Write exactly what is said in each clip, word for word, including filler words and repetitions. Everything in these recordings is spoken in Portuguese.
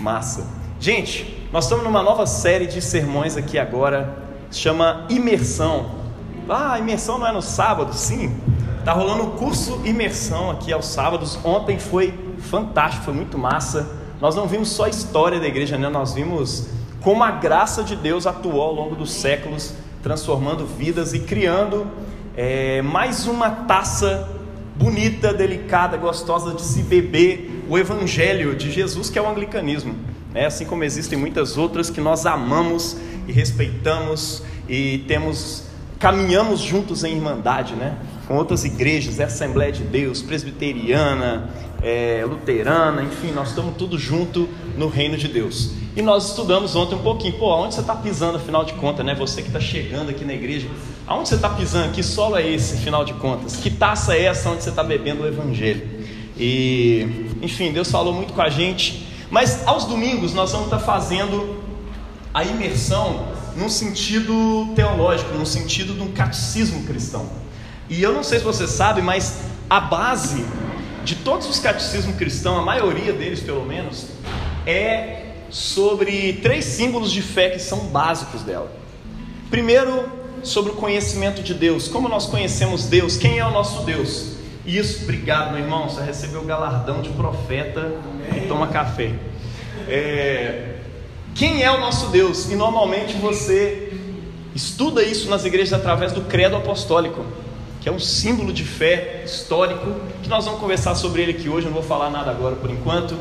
Massa. Gente, nós estamos numa nova série de sermões aqui agora, chama Imersão. Ah, imersão não é no sábado? Sim, tá rolando o curso Imersão aqui aos sábados. Ontem foi fantástico, foi muito massa. Nós não vimos só a história da igreja, né? Nós vimos como a graça de Deus atuou ao longo dos séculos, transformando vidas e criando é, mais uma taça bonita, delicada, gostosa de se beber, o evangelho de Jesus, que é o anglicanismo, né? Assim como existem muitas outras que nós amamos e respeitamos e temos, caminhamos juntos em irmandade, né? Com outras igrejas, é a Assembleia de Deus, presbiteriana, é, luterana, enfim, nós estamos tudo junto no reino de Deus. E nós estudamos ontem um pouquinho, pô, aonde você está pisando, afinal de contas, né? Você que está chegando aqui na igreja, aonde você está pisando? Que solo é esse, afinal de contas? Que taça é essa onde você está bebendo o evangelho? E, enfim, Deus falou muito com a gente. Mas aos domingos nós vamos estar fazendo a imersão num sentido teológico, num sentido de um catecismo cristão. E eu não sei se você sabe, mas a base de todos os catecismos cristãos, a maioria deles pelo menos, é sobre três símbolos de fé que são básicos dela. Primeiro, sobre o conhecimento de Deus, como nós conhecemos Deus, quem é o nosso Deus. Isso, obrigado meu irmão, você recebeu o galardão de profeta e toma café. É, quem é o nosso Deus? E normalmente você estuda isso nas igrejas através do credo apostólico, que é um símbolo de fé histórico, que nós vamos conversar sobre ele aqui hoje, não vou falar nada agora por enquanto.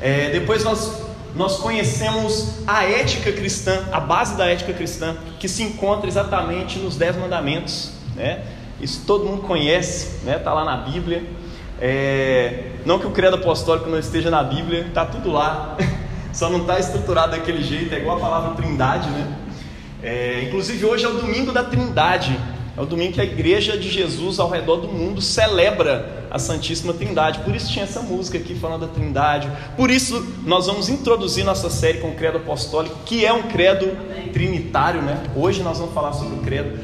É, depois nós... Nós conhecemos a ética cristã, a base da ética cristã, que se encontra exatamente nos dez mandamentos, né? Isso todo mundo conhece, né? Tá lá na Bíblia. É... Não que o credo apostólico não esteja na Bíblia, tá tudo lá, só não está estruturado daquele jeito, é igual a palavra trindade, né? É... Inclusive hoje é o domingo da trindade, é o domingo que a igreja de Jesus ao redor do mundo celebra a Santíssima Trindade. Por isso tinha essa música aqui falando da Trindade. Por isso nós vamos introduzir nossa série com o credo apostólico, que é um credo trinitário, né? Hoje nós vamos falar sobre o credo.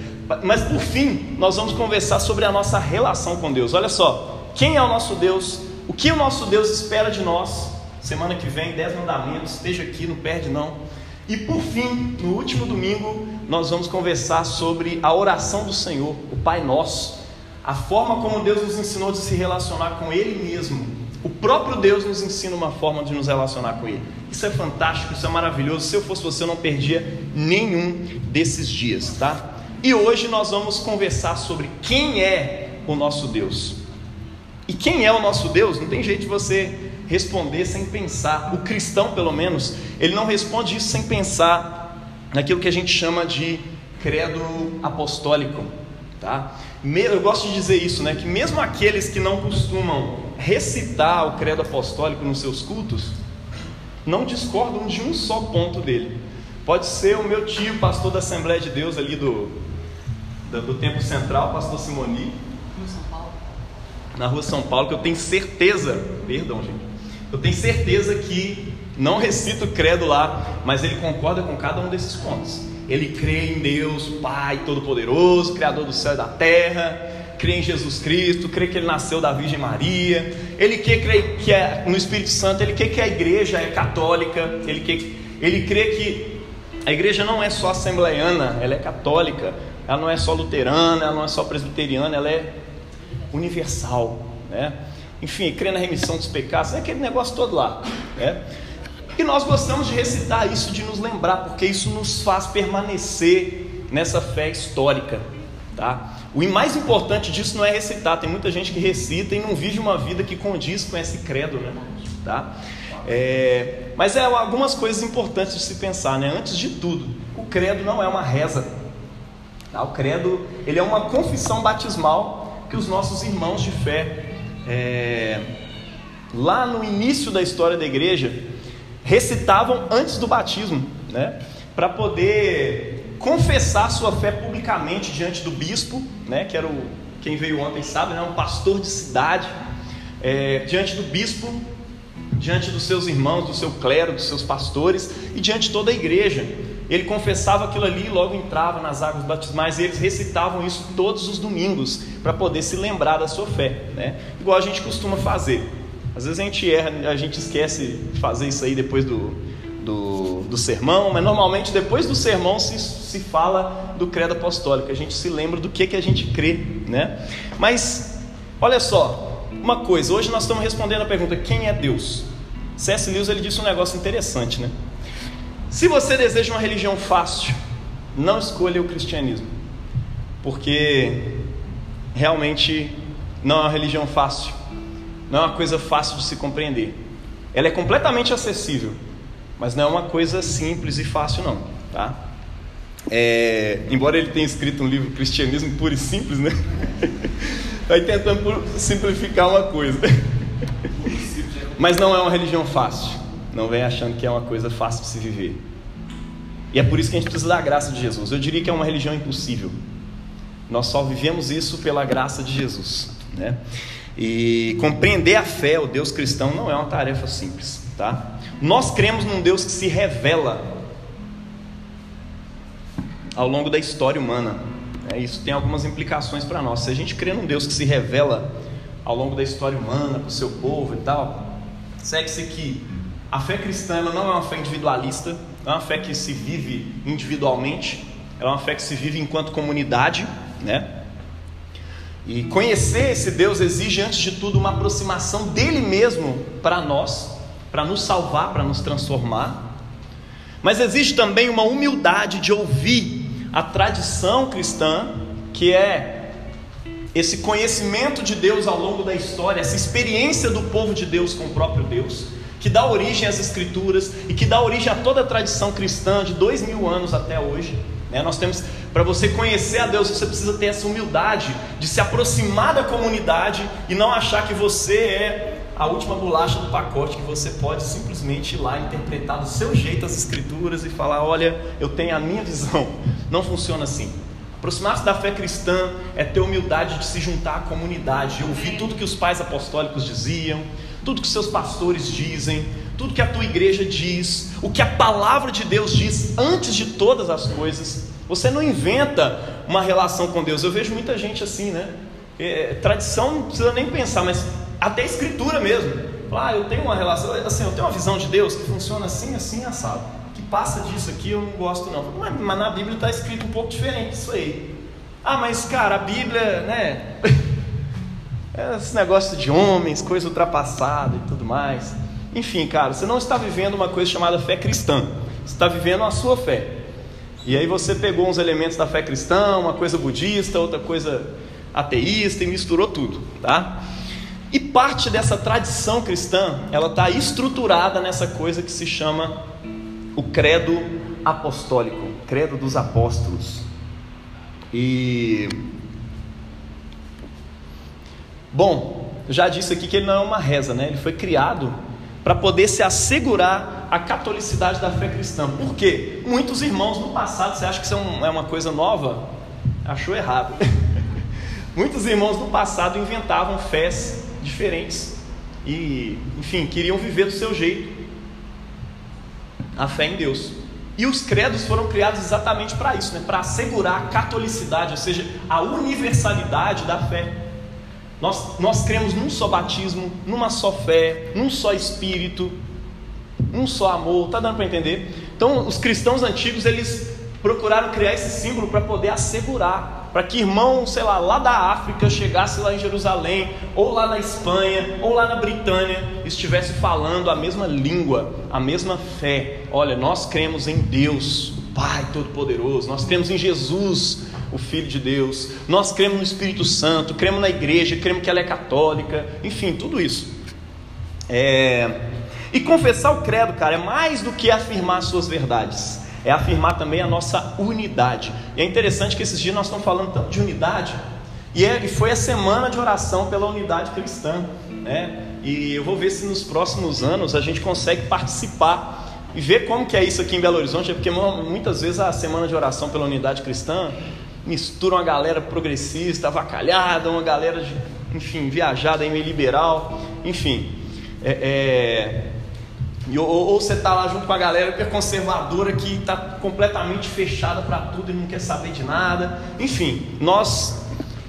Mas por fim, nós vamos conversar sobre a nossa relação com Deus. Olha só, quem é o nosso Deus? O que o nosso Deus espera de nós? Semana que vem, dez mandamentos, esteja aqui, não perde não. E por fim, no último domingo, nós vamos conversar sobre a oração do Senhor, o Pai Nosso, a forma como Deus nos ensinou de se relacionar com Ele mesmo. O próprio Deus nos ensina uma forma de nos relacionar com Ele. Isso é fantástico, isso é maravilhoso. Se eu fosse você, eu não perdia nenhum desses dias, tá? E hoje nós vamos conversar sobre quem é o nosso Deus. E quem é o nosso Deus? Não tem jeito de você responder sem pensar. O cristão, pelo menos, ele não responde isso sem pensar naquilo que a gente chama de credo apostólico, tá? Eu gosto de dizer isso, né? Que mesmo aqueles que não costumam recitar o credo apostólico nos seus cultos, não discordam de um só ponto dele. Pode ser o meu tio, pastor da Assembleia de Deus ali do, do, do Tempo Central, pastor Simoni, na rua São Paulo, que eu tenho certeza, perdão gente, eu tenho certeza que não recita o credo lá, mas ele concorda com cada um desses pontos. Ele crê em Deus, Pai Todo-Poderoso, Criador do céu e da terra, crê em Jesus Cristo, crê que Ele nasceu da Virgem Maria, ele crê, crê que é no Espírito Santo, ele crê que a igreja é católica, ele crê, ele crê que a igreja não é só assembleiana, ela é católica, ela não é só luterana, ela não é só presbiteriana, ela é universal, né? Enfim, crê na remissão dos pecados, é aquele negócio todo lá, né? E nós gostamos de recitar isso, de nos lembrar, porque isso nos faz permanecer nessa fé histórica, tá? O mais importante disso não é recitar. Tem muita gente que recita e não vive uma vida que condiz com esse credo, né? Tá? É, mas é algumas coisas importantes de se pensar, né? Antes de tudo, o credo não é uma reza, tá? O credo, ele é uma confissão batismal que os nossos irmãos de fé, é, lá no início da história da igreja, recitavam antes do batismo, né, para poder confessar sua fé publicamente diante do bispo, né, que era o, quem veio ontem sabe, né, um pastor de cidade, é, diante do bispo, diante dos seus irmãos, do seu clero, dos seus pastores e diante de toda a igreja. Ele confessava aquilo ali e logo entrava nas águas batismais, e eles recitavam isso todos os domingos, para poder se lembrar da sua fé, né? Igual a gente costuma fazer. Às vezes a gente erra, a gente esquece de fazer isso aí depois do, do, do sermão, mas normalmente depois do sermão se, se fala do credo apostólico, a gente se lembra do que, que a gente crê, né? Mas, olha só, uma coisa, hoje nós estamos respondendo a pergunta, quem é Deus? C S. Lewis, ele disse um negócio interessante, né? Se você deseja uma religião fácil, não escolha o cristianismo, porque realmente não é uma religião fácil, não é uma coisa fácil de se compreender. Ela é completamente acessível, mas não é uma coisa simples e fácil não, tá? É, embora ele tenha escrito um livro Cristianismo Puro e Simples, né? Vai tentando simplificar uma coisa, mas não é uma religião fácil. Não vem achando que é uma coisa fácil de se viver. E é por isso que a gente precisa da graça de Jesus. Eu diria que é uma religião impossível. Nós só vivemos isso pela graça de Jesus, né? E compreender a fé, o Deus cristão, não é uma tarefa simples, tá? Nós cremos num Deus que se revela ao longo da história humana, né? Isso tem algumas implicações para nós. Se a gente crê num Deus que se revela ao longo da história humana, para o seu povo e tal, segue-se que a fé cristã, ela não é uma fé individualista, não é uma fé que se vive individualmente, ela é uma fé que se vive enquanto comunidade, né? E conhecer esse Deus exige, antes de tudo, uma aproximação dele mesmo para nós, para nos salvar, para nos transformar. Mas exige também uma humildade de ouvir a tradição cristã, que é esse conhecimento de Deus ao longo da história, essa experiência do povo de Deus com o próprio Deus, que dá origem às escrituras e que dá origem a toda a tradição cristã de dois mil anos até hoje. É, nós temos, para você conhecer a Deus, você precisa ter essa humildade de se aproximar da comunidade e não achar que você é a última bolacha do pacote, que você pode simplesmente ir lá interpretar do seu jeito as escrituras e falar, olha, eu tenho a minha visão. Não funciona assim. Aproximar-se da fé cristã é ter humildade de se juntar à comunidade, ouvir tudo que os pais apostólicos diziam, tudo que seus pastores dizem, tudo que a tua igreja diz, o que a palavra de Deus diz antes de todas as coisas. Você não inventa uma relação com Deus. Eu vejo muita gente assim, né? É, tradição não precisa nem pensar, mas até a escritura mesmo. Ah, eu tenho uma relação, assim, eu tenho uma visão de Deus que funciona assim, assim, assado. Que passa disso aqui eu não gosto não. Mas, mas na Bíblia está escrito um pouco diferente isso aí. Ah, mas cara, a Bíblia, né? Esse negócio de homens, coisa ultrapassada e tudo mais. Enfim, cara, você não está vivendo uma coisa chamada fé cristã. Você está vivendo a sua fé. E aí você pegou uns elementos da fé cristã, uma coisa budista, outra coisa ateísta e misturou tudo, tá? E parte dessa tradição cristã, ela está estruturada nessa coisa que se chama o credo apostólico, credo dos apóstolos. E... bom, eu já disse aqui que ele não é uma reza, né? Ele foi criado para poder se assegurar a catolicidade da fé cristã. Por quê? Muitos irmãos no passado, você acha que isso é uma coisa nova? Achou errado. Muitos irmãos no passado inventavam fés diferentes e, enfim, queriam viver do seu jeito a fé em Deus. E os credos foram criados exatamente para isso, né? Para assegurar a catolicidade, ou seja, a universalidade da fé. Nós, nós cremos num só batismo, numa só fé, num só espírito, num só amor. Está dando para entender? Então os cristãos antigos, eles procuraram criar esse símbolo para poder assegurar, para que irmão, sei lá, lá da África chegasse lá em Jerusalém, ou lá na Espanha, ou lá na Britânia, estivesse falando a mesma língua, a mesma fé. Olha, nós cremos em Deus, o Pai Todo-Poderoso, nós cremos em Jesus, o Filho de Deus, nós cremos no Espírito Santo, cremos na igreja, cremos que ela é católica, enfim, tudo isso. É... E confessar o credo, cara, é mais do que afirmar suas verdades, é afirmar também a nossa unidade. E é interessante que esses dias nós estamos falando tanto de unidade, e é, foi a semana de oração pela unidade cristã, né? E eu vou ver se nos próximos anos a gente consegue participar e ver como que é isso aqui em Belo Horizonte, porque muitas vezes a semana de oração pela unidade cristã mistura uma galera progressista, avacalhada, uma galera, de, enfim, viajada, meio liberal, enfim. É, é, e, ou, ou você está lá junto com a galera que é conservadora, que está completamente fechada para tudo e não quer saber de nada. Enfim, nós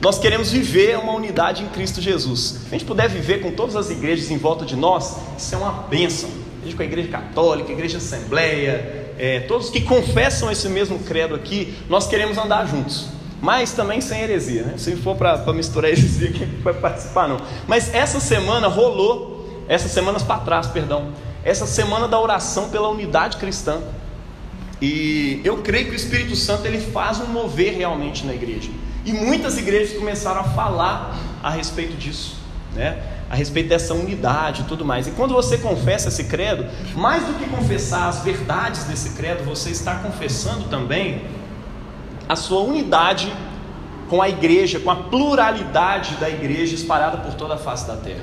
Nós queremos viver uma unidade em Cristo Jesus. Se a gente puder viver com todas as igrejas em volta de nós, isso é uma bênção. Seja com a igreja católica, a igreja assembleia, é, todos que confessam esse mesmo credo aqui, nós queremos andar juntos. Mas também sem heresia, né? Se for para misturar heresia, quem vai participar não. Mas essa semana rolou, essas semanas para trás, perdão, essa semana da oração pela unidade cristã. E eu creio que o Espírito Santo ele faz um mover realmente na igreja. E muitas igrejas começaram a falar a respeito disso, né? A respeito dessa unidade e tudo mais. E quando você confessa esse credo, mais do que confessar as verdades desse credo, você está confessando também a sua unidade com a igreja, com a pluralidade da igreja espalhada por toda a face da terra.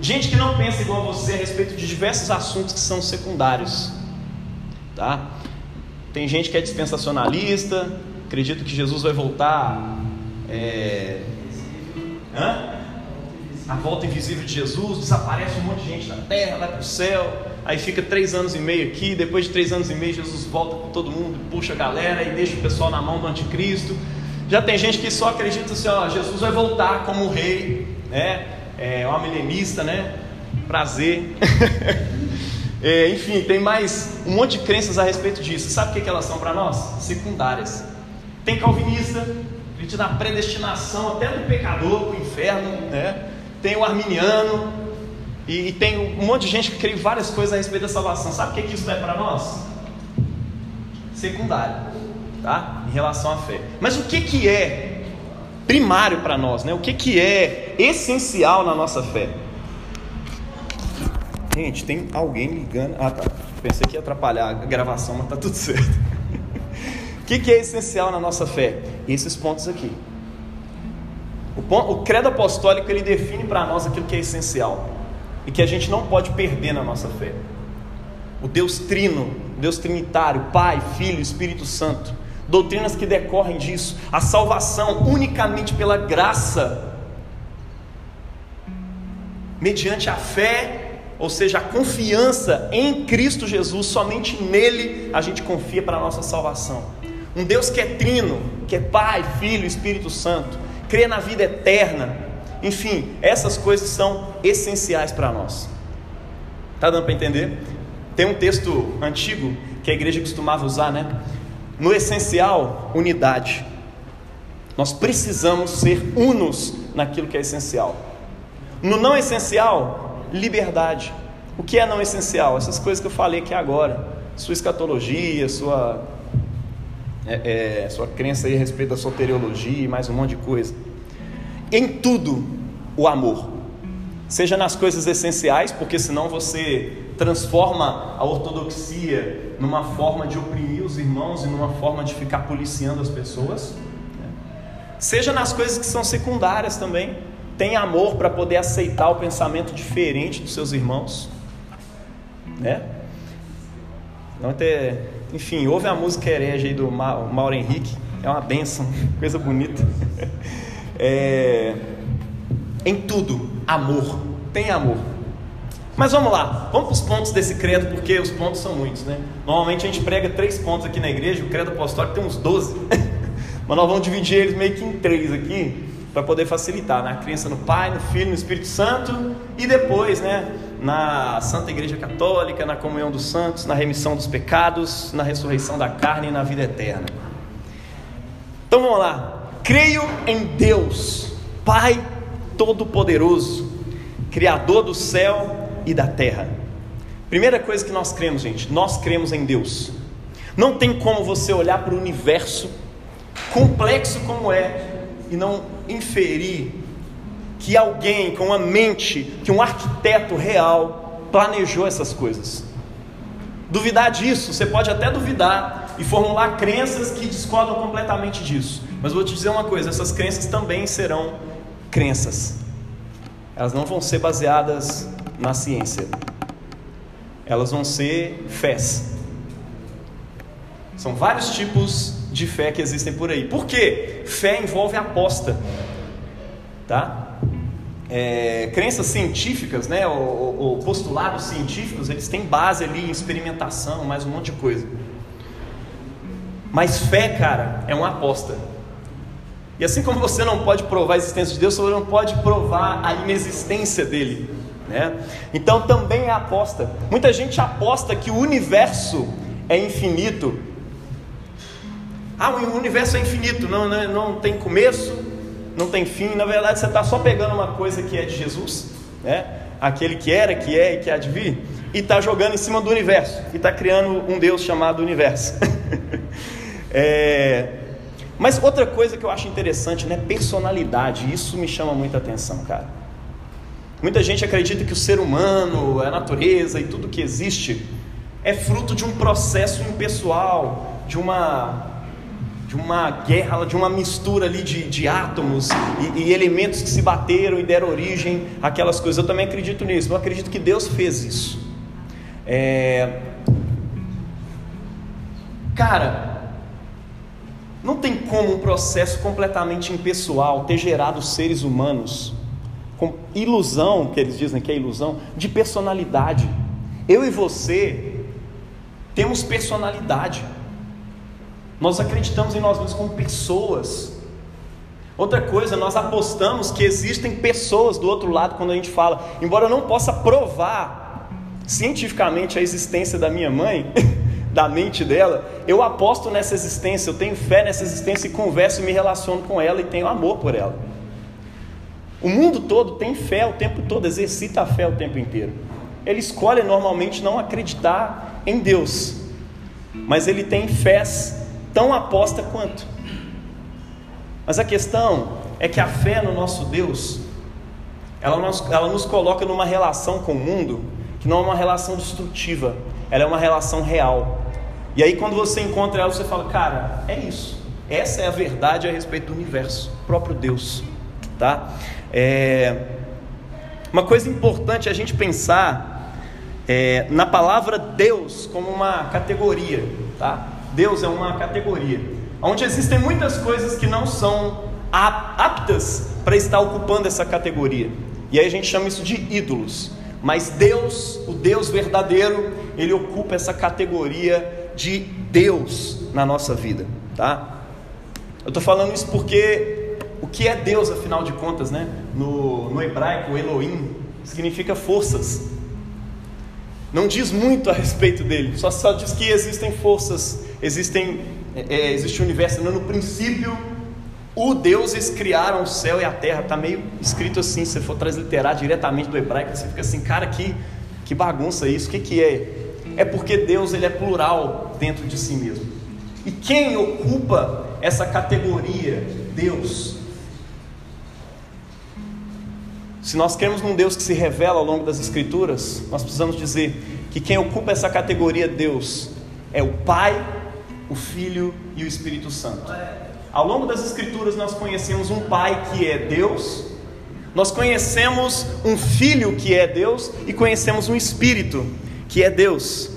Gente que não pensa igual a você a respeito de diversos assuntos que são secundários, tá? Tem gente que é dispensacionalista, acredita que Jesus vai voltar... É... Hã? A volta invisível de Jesus, desaparece um monte de gente da terra, vai para o céu, aí fica três anos e meio aqui, depois de três anos e meio Jesus volta com todo mundo, puxa a galera e deixa o pessoal na mão do anticristo. Já tem gente que só acredita assim, ó, Jesus vai voltar como rei, né? É uma milenista, né? Prazer. É, enfim, tem mais um monte de crenças a respeito disso. Sabe o que, que elas são para nós? Secundárias. Tem calvinista, acredita na predestinação até do pecador para o inferno, né? Tem o arminiano, e, e tem um monte de gente que crê várias coisas a respeito da salvação. Sabe o que, é que isso é para nós? Secundário, tá? Em relação à fé. Mas o que, que é primário para nós, né? O que, que é essencial na nossa fé? Gente, tem alguém ligando... Ah, tá. Pensei que ia atrapalhar a gravação, mas tá tudo certo. O que, que é essencial na nossa fé? Esses pontos aqui. O credo apostólico, ele define para nós aquilo que é essencial e que a gente não pode perder na nossa fé. O Deus trino, Deus trinitário, Pai, Filho, Espírito Santo. Doutrinas que decorrem disso. A salvação unicamente pela graça, mediante a fé, ou seja, a confiança em Cristo Jesus. Somente nele a gente confia para a nossa salvação. Um Deus que é trino, que é Pai, Filho, Espírito Santo. Crer na vida eterna, enfim, essas coisas são essenciais para nós. Tá dando para entender? Tem um texto antigo que a igreja costumava usar, né? No essencial, unidade. Nós precisamos ser unos naquilo que é essencial. No não essencial, liberdade. O que é não essencial? Essas coisas que eu falei aqui agora, sua escatologia, sua... É, é, sua crença aí a respeito da soteriologia e mais um monte de coisa. Em tudo, o amor. Seja nas coisas essenciais, porque senão você transforma a ortodoxia numa forma de oprimir os irmãos e numa forma de ficar policiando as pessoas, né? Seja nas coisas que são secundárias também. Tem amor para poder aceitar o pensamento diferente dos seus irmãos, né? Não ter... Enfim, ouve a música herege aí do Mauro Henrique, é uma bênção, coisa bonita. É... Em tudo, amor, tem amor. Mas vamos lá, vamos para os pontos desse credo, porque os pontos são muitos, né? Normalmente a gente prega três pontos aqui na igreja, o credo apostólico tem uns doze, mas nós vamos dividir eles meio que em três aqui, para poder facilitar, né? A crença no Pai, no Filho, no Espírito Santo, e depois, né? Na Santa Igreja Católica, na comunhão dos santos, na remissão dos pecados, na ressurreição da carne e na vida eterna. Então vamos lá. Creio em Deus, Pai Todo-Poderoso, Criador do céu e da terra. Primeira coisa que nós cremos, gente, nós cremos em Deus. Não tem como você olhar para o universo, complexo como é, e não inferir que alguém com uma mente, que um arquiteto real planejou essas coisas. Duvidar disso, você pode até duvidar e formular crenças que discordam completamente disso, mas vou te dizer uma coisa, essas crenças também serão crenças, elas não vão ser baseadas na ciência, elas vão ser fés. São vários tipos de fé que existem por aí. Por quê? Fé envolve aposta, tá? É, crenças científicas, né, ou, ou postulados científicos, eles têm base ali em experimentação, mais um monte de coisa. Mas fé, cara, é uma aposta. E assim como você não pode provar a existência de Deus, você não pode provar a inexistência dele, né? Então também é aposta. Muita gente aposta que o universo é infinito. Ah, o universo é infinito, não, não, não tem começo, não tem fim. Na verdade, você está só pegando uma coisa que é de Jesus, né? Aquele que era, que é e que há de vir, e está jogando em cima do universo, e está criando um Deus chamado universo. é... Mas outra coisa que eu acho interessante, né? Personalidade, isso me chama muita atenção, cara. Muita gente acredita que o ser humano, a natureza e tudo que existe é fruto de um processo impessoal, de uma... de uma guerra, de uma mistura ali de, de átomos e, e elementos que se bateram e deram origem àquelas coisas. Eu também acredito nisso, eu acredito que Deus fez isso. É... Cara, não tem como um processo completamente impessoal ter gerado seres humanos com ilusão, que eles dizem que é ilusão, de personalidade. Eu e você temos personalidade. Nós acreditamos em nós mesmos como pessoas. Outra coisa, nós apostamos que existem pessoas do outro lado quando a gente fala. Embora eu não possa provar cientificamente a existência da minha mãe, da mente dela, eu aposto nessa existência, eu tenho fé nessa existência e converso e me relaciono com ela e tenho amor por ela. O mundo todo tem fé o tempo todo, exercita a fé o tempo inteiro. Ele escolhe normalmente não acreditar em Deus, mas ele tem fés tão aposta quanto. Mas a questão é que a fé no nosso Deus, ela nos, ela nos coloca numa relação com o mundo, que não é uma relação destrutiva, ela é uma relação real. E aí quando você encontra ela, você fala, cara, é isso, essa é a verdade a respeito do universo, próprio Deus, tá? É... Uma coisa importante é a gente pensar é, na palavra Deus como uma categoria, tá? Deus é uma categoria, onde existem muitas coisas que não são aptas para estar ocupando essa categoria, e aí a gente chama isso de ídolos, mas Deus, o Deus verdadeiro, ele ocupa essa categoria de Deus na nossa vida, tá? Eu estou falando isso porque o que é Deus, afinal de contas, né? No, no hebraico, Elohim, significa forças. Não diz muito a respeito dele, só, só diz que existem forças, existem, é, existe o universo. No princípio, os deuses criaram o céu e a terra. Está meio escrito assim, se for transliterar diretamente do hebraico, você fica assim, cara, que, que bagunça isso, o que, que é? É porque Deus, ele é plural dentro de si mesmo. E quem ocupa essa categoria, Deus? Se nós queremos um Deus que se revela ao longo das Escrituras, nós precisamos dizer que quem ocupa essa categoria Deus é o Pai, o Filho e o Espírito Santo. Ao longo das Escrituras nós conhecemos um Pai que é Deus, nós conhecemos um Filho que é Deus e conhecemos um Espírito que é Deus.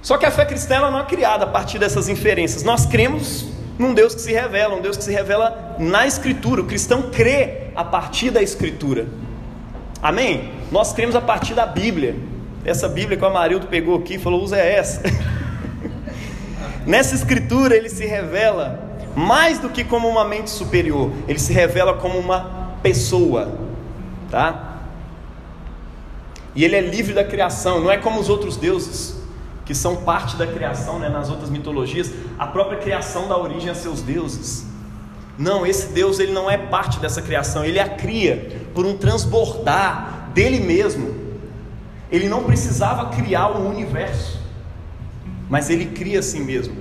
Só que a fé cristã ela não é criada a partir dessas inferências. Nós cremos num Deus que se revela, um Deus que se revela na Escritura. O cristão crê a partir da Escritura, amém? Nós cremos a partir da Bíblia, essa Bíblia que o Amarildo pegou aqui e falou, usa essa. Nessa Escritura ele se revela mais do que como uma mente superior, ele se revela como uma pessoa, tá? E ele é livre da criação, não é como os outros deuses que são parte da criação, né? Nas outras mitologias, a própria criação dá origem a seus deuses. Não, esse Deus ele não é parte dessa criação, ele a cria por um transbordar dele mesmo. Ele não precisava criar o universo, mas ele cria a si mesmo.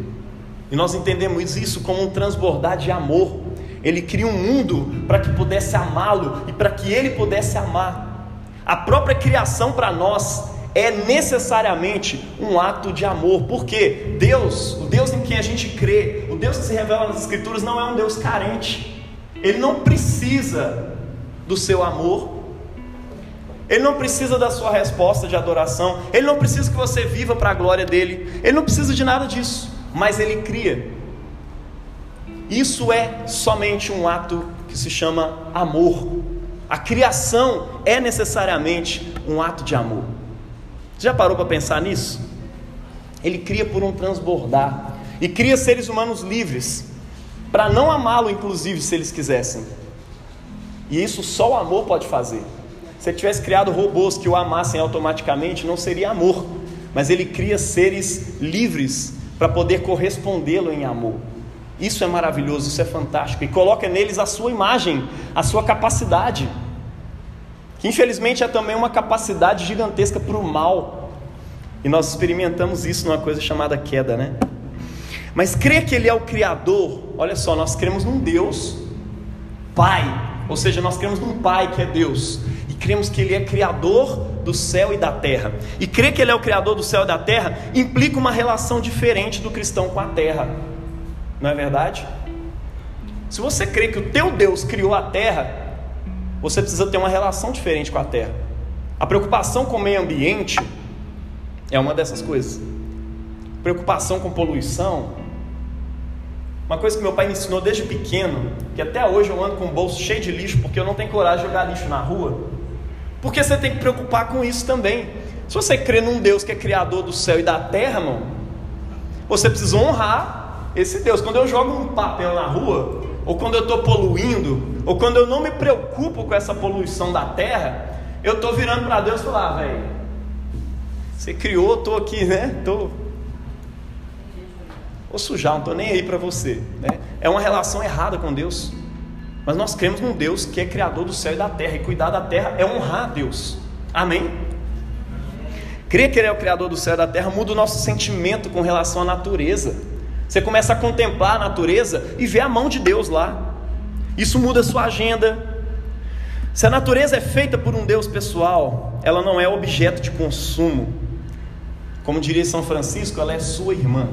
E nós entendemos isso como um transbordar de amor. Ele cria um mundo para que pudesse amá-lo e para que ele pudesse amar. A própria criação para nós é necessariamente um ato de amor, porque Deus, o Deus em quem a gente crê, o Deus que se revela nas Escrituras, não é um Deus carente. Ele não precisa do seu amor, ele não precisa da sua resposta de adoração, ele não precisa que você viva para a glória dele, ele não precisa de nada disso, mas ele cria. Isso é somente um ato que se chama amor. A criação é necessariamente um ato de amor. Já parou para pensar nisso? Ele cria por um transbordar. e cria seres humanos livres, para não amá-lo, inclusive, se eles quisessem. E isso só o amor pode fazer. Se ele tivesse criado robôs que o amassem automaticamente, não seria amor, mas ele cria seres livres para poder correspondê-lo em amor. Isso é maravilhoso, isso é fantástico, e coloca neles a sua imagem, a sua capacidade, que infelizmente é também uma capacidade gigantesca para o mal, e nós experimentamos isso numa coisa chamada queda, né? Mas crer que Ele é o Criador, olha só, nós cremos num Deus Pai, ou seja, nós cremos num Pai que é Deus, e cremos que Ele é Criador do céu e da terra, e crer que Ele é o Criador do céu e da terra implica uma relação diferente do cristão com a terra, não é verdade? Se você crê que o teu Deus criou a terra, você precisa ter uma relação diferente com a terra. A preocupação com o meio ambiente é uma dessas coisas. Preocupação com poluição. Uma coisa que meu pai me ensinou desde pequeno, que até hoje eu ando com o bolso cheio de lixo, porque eu não tenho coragem de jogar lixo na rua. Porque você tem que preocupar com isso também. Se você crê num Deus que é criador do céu e da terra, irmão, você precisa honrar esse Deus. Quando eu jogo um papel na rua, ou quando eu estou poluindo, ou quando eu não me preocupo com essa poluição da terra, eu estou virando para Deus e falar, ah, velho, você criou, estou aqui, né? Tô... Vou sujar, não estou nem aí para você, né? É uma relação errada com Deus. Mas nós cremos num Deus que é criador do céu e da terra, e cuidar da terra é honrar a Deus. Amém? Crer que Ele é o criador do céu e da terra muda o nosso sentimento com relação à natureza. Você começa a contemplar a natureza e vê a mão de Deus lá. Isso muda a sua agenda. Se a natureza é feita por um Deus pessoal, ela não é objeto de consumo. Como diria São Francisco, ela é sua irmã.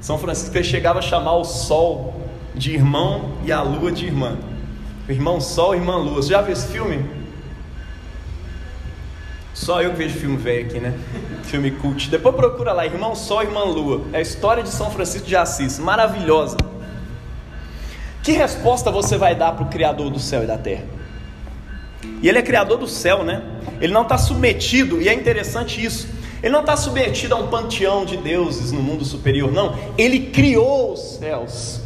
São Francisco chegava a chamar o sol de irmão e a lua de irmã. Irmão sol, irmã lua. Você já viu esse filme? Só eu que vejo filme velho aqui, né? Filme cult. Depois procura lá, Irmão Sol, Irmã Lua. É a história de São Francisco de Assis. Maravilhosa. Que resposta você vai dar para o Criador do céu e da terra? E Ele é Criador do céu, né? Ele não está submetido, e é interessante isso, Ele não está submetido a um panteão de deuses no mundo superior, não. Ele criou os céus.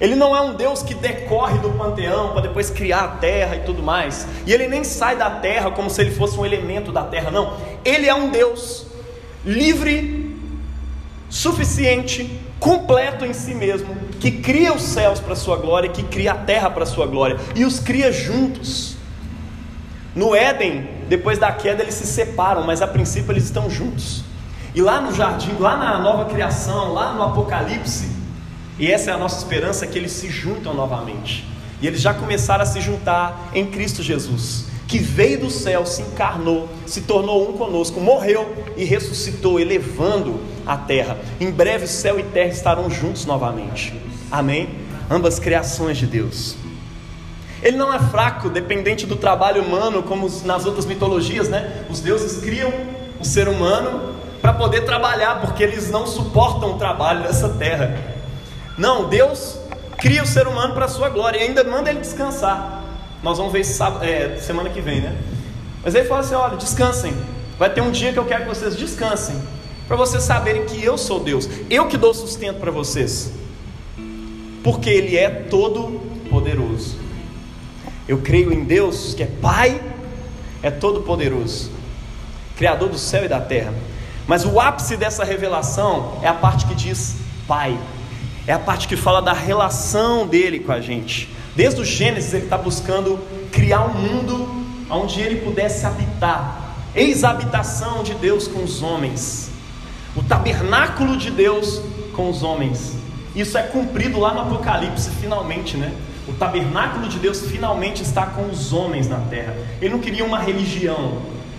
Ele não é um Deus que decorre do panteão para depois criar a terra e tudo mais. E Ele nem sai da terra como se Ele fosse um elemento da terra, não. Ele é um Deus livre, suficiente, completo em si mesmo, que cria os céus para a sua glória, que cria a terra para a sua glória, e os cria juntos. No Éden, depois da queda, eles se separam, mas a princípio eles estão juntos. E lá no jardim, lá na nova criação, lá no Apocalipse... E essa é a nossa esperança, que eles se juntam novamente. E eles já começaram a se juntar em Cristo Jesus, que veio do céu, se encarnou, se tornou um conosco, morreu e ressuscitou, elevando a terra. Em breve céu e terra estarão juntos novamente. Amém? Ambas criações de Deus. Ele não é fraco, dependente do trabalho humano, como nas outras mitologias, né? Os deuses criam o ser humano para poder trabalhar, porque eles não suportam o trabalho dessa terra. Não, Deus cria o ser humano para a sua glória e ainda manda ele descansar. Nós vamos ver isso sábado, é, semana que vem, né? Mas ele fala assim, olha, descansem. Vai ter um dia que eu quero que vocês descansem, para vocês saberem que eu sou Deus, eu que dou sustento para vocês, porque Ele é todo poderoso. Eu creio em Deus que é Pai, é todo poderoso, Criador do céu e da terra. Mas o ápice dessa revelação é a parte que diz Pai. É a parte que fala da relação dele com a gente. Desde o Gênesis ele está buscando criar um mundo onde ele pudesse habitar. Eis a habitação de Deus com os homens, o tabernáculo de Deus com os homens. Isso é cumprido lá no Apocalipse, finalmente, né? O tabernáculo de Deus finalmente está com os homens na terra. Ele não queria uma religião,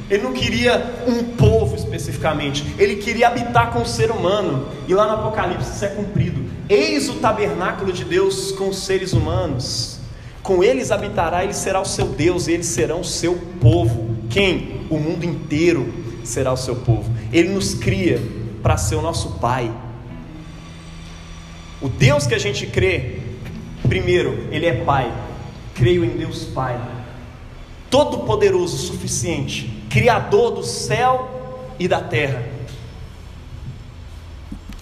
Ele não queria um povo especificamente, Ele queria habitar com o ser humano, e lá no Apocalipse isso é cumprido. Eis o tabernáculo de Deus com os seres humanos, com eles habitará, Ele será o seu Deus, e eles serão o seu povo. Quem? O mundo inteiro será o seu povo. Ele nos cria para ser o nosso Pai. O Deus que a gente crê, primeiro, Ele é Pai. Creio em Deus Pai, todo poderoso, suficiente, Criador do céu e da terra.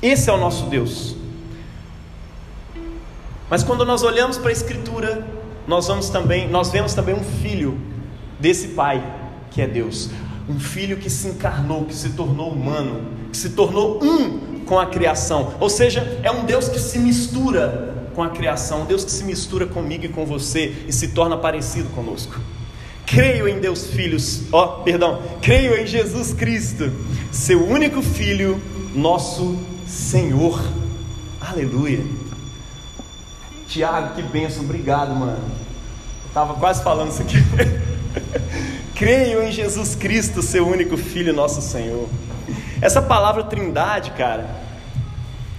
Esse é o nosso Deus. Mas quando nós olhamos para a Escritura, nós, vamos também, nós vemos também um filho desse Pai, que é Deus. Um filho que se encarnou, que se tornou humano, que se tornou um com a criação. Ou seja, é um Deus que se mistura com a criação, um Deus que se mistura comigo e com você e se torna parecido conosco. Creio em Deus Filhos, ó, oh, perdão, creio em Jesus Cristo, seu único Filho, nosso Senhor. Aleluia. Tiago, que bênção, obrigado, mano. Eu estava quase falando isso aqui. Creio em Jesus Cristo, seu único Filho, nosso Senhor. Essa palavra Trindade, cara,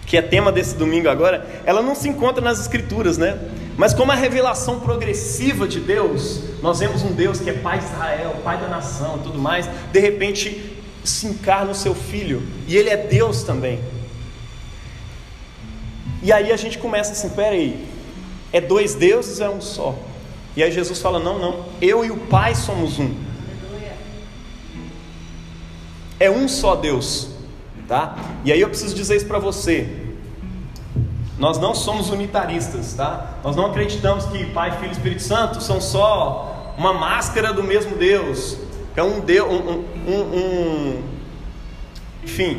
que é tema desse domingo agora, ela não se encontra nas Escrituras, né? Mas como a revelação progressiva de Deus, nós vemos um Deus que é Pai de Israel, Pai da nação e tudo mais, de repente se encarna o seu Filho, e Ele é Deus também. E aí a gente começa assim, peraí, é dois deuses ou é um só? E aí Jesus fala, não, não, eu e o Pai somos um. É um só Deus, tá? E aí eu preciso dizer isso para você. Nós não somos unitaristas, tá? Nós não acreditamos que Pai, Filho e Espírito Santo são só uma máscara do mesmo Deus. É um Deus, um, um, um... enfim.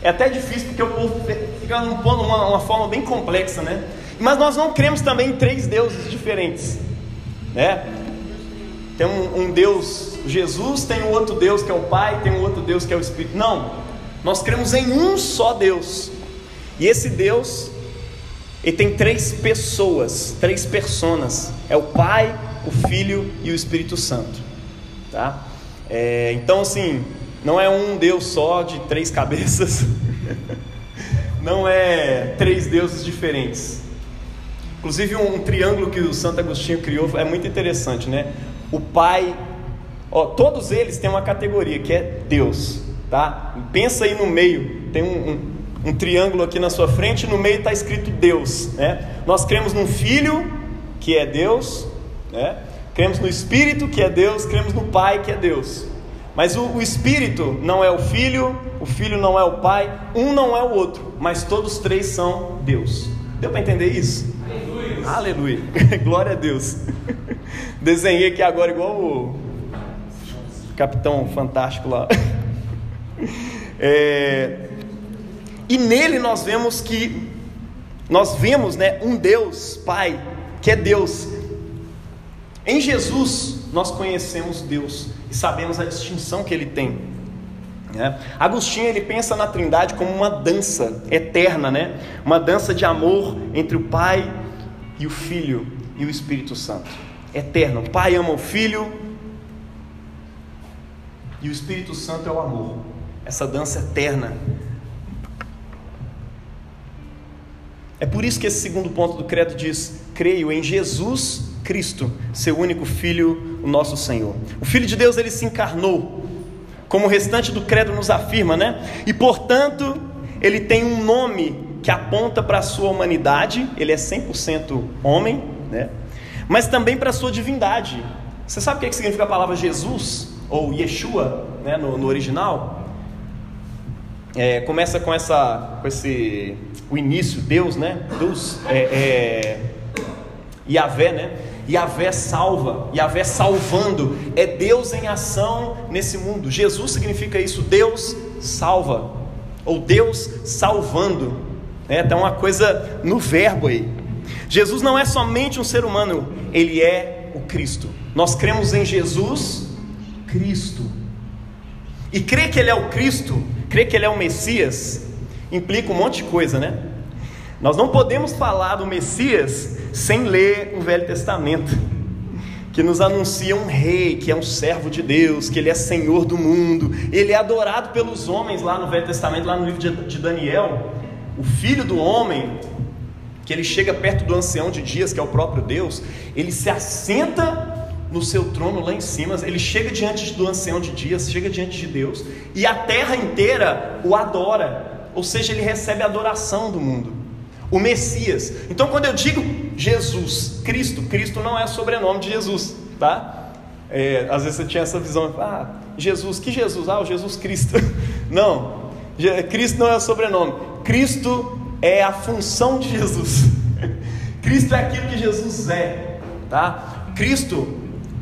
É até difícil porque o povo fica impondo uma, uma forma bem complexa, né? Mas nós não cremos também em três deuses diferentes, né? Tem um, um Deus Jesus, tem um outro Deus que é o Pai, tem um outro Deus que é o Espírito. Não, nós cremos em um só Deus. E esse Deus, ele tem três pessoas, três personas. É o Pai, o Filho e o Espírito Santo, tá? É, então, assim, não é um Deus só de três cabeças. Não é três deuses diferentes. Inclusive, um, um triângulo que o Santo Agostinho criou é muito interessante, né? O Pai, ó, todos eles têm uma categoria que é Deus, tá? Pensa aí no meio, tem um... um Um triângulo aqui na sua frente, no meio está escrito Deus, né? Nós cremos num Filho, que é Deus, né? Cremos no Espírito, que é Deus, cremos no Pai, que é Deus. Mas o, o Espírito não é o Filho, o Filho não é o Pai, um não é o outro, mas todos três são Deus. Deu para entender isso? Aleluia! Aleluia. Glória a Deus! Desenhei aqui agora igual o Capitão Fantástico lá. É... E nele nós vemos que, nós vemos, né, um Deus, Pai, que é Deus. Em Jesus, nós conhecemos Deus e sabemos a distinção que Ele tem, né? Agostinho, ele pensa na Trindade como uma dança eterna, né? Uma dança de amor entre o Pai e o Filho e o Espírito Santo. Eterna. O Pai ama o Filho e o Espírito Santo é o amor. Essa dança eterna. É por isso que esse segundo ponto do credo diz, creio em Jesus Cristo, seu único Filho, o nosso Senhor. O Filho de Deus, ele se encarnou, como o restante do credo nos afirma, né? E portanto, ele tem um nome que aponta para a sua humanidade, ele é cem por cento homem, né? Mas também para a sua divindade. Você sabe o que, é que significa a palavra Jesus, ou Yeshua, né? no, no original? É, começa com, essa, com esse... o início, Deus, né? Deus, é, é, Yahvé, né? Yahvé salva, Yahvé salvando, é Deus em ação nesse mundo. Jesus significa isso, Deus salva, ou Deus salvando, né? Então, uma coisa no verbo aí. Jesus não é somente um ser humano, ele é o Cristo. Nós cremos em Jesus Cristo, e crer que ele é o Cristo, crer que ele é o Messias, implica um monte de coisa, né? Nós não podemos falar do Messias sem ler o Velho Testamento, que nos anuncia um rei, que é um servo de Deus, que ele é senhor do mundo, ele é adorado pelos homens lá no Velho Testamento, lá no livro de Daniel, o filho do homem, que ele chega perto do ancião de dias, que é o próprio Deus, ele se assenta no seu trono lá em cima, ele chega diante do ancião de dias, chega diante de Deus, e a terra inteira o adora. Ou seja, ele recebe a adoração do mundo, o Messias. Então, quando eu digo Jesus, Cristo, Cristo não é sobrenome de Jesus, tá? É, às vezes você tinha essa visão, ah, Jesus, que Jesus? Ah, o Jesus Cristo. Não, Cristo não é o sobrenome, Cristo é a função de Jesus. Cristo é aquilo que Jesus é, tá? Cristo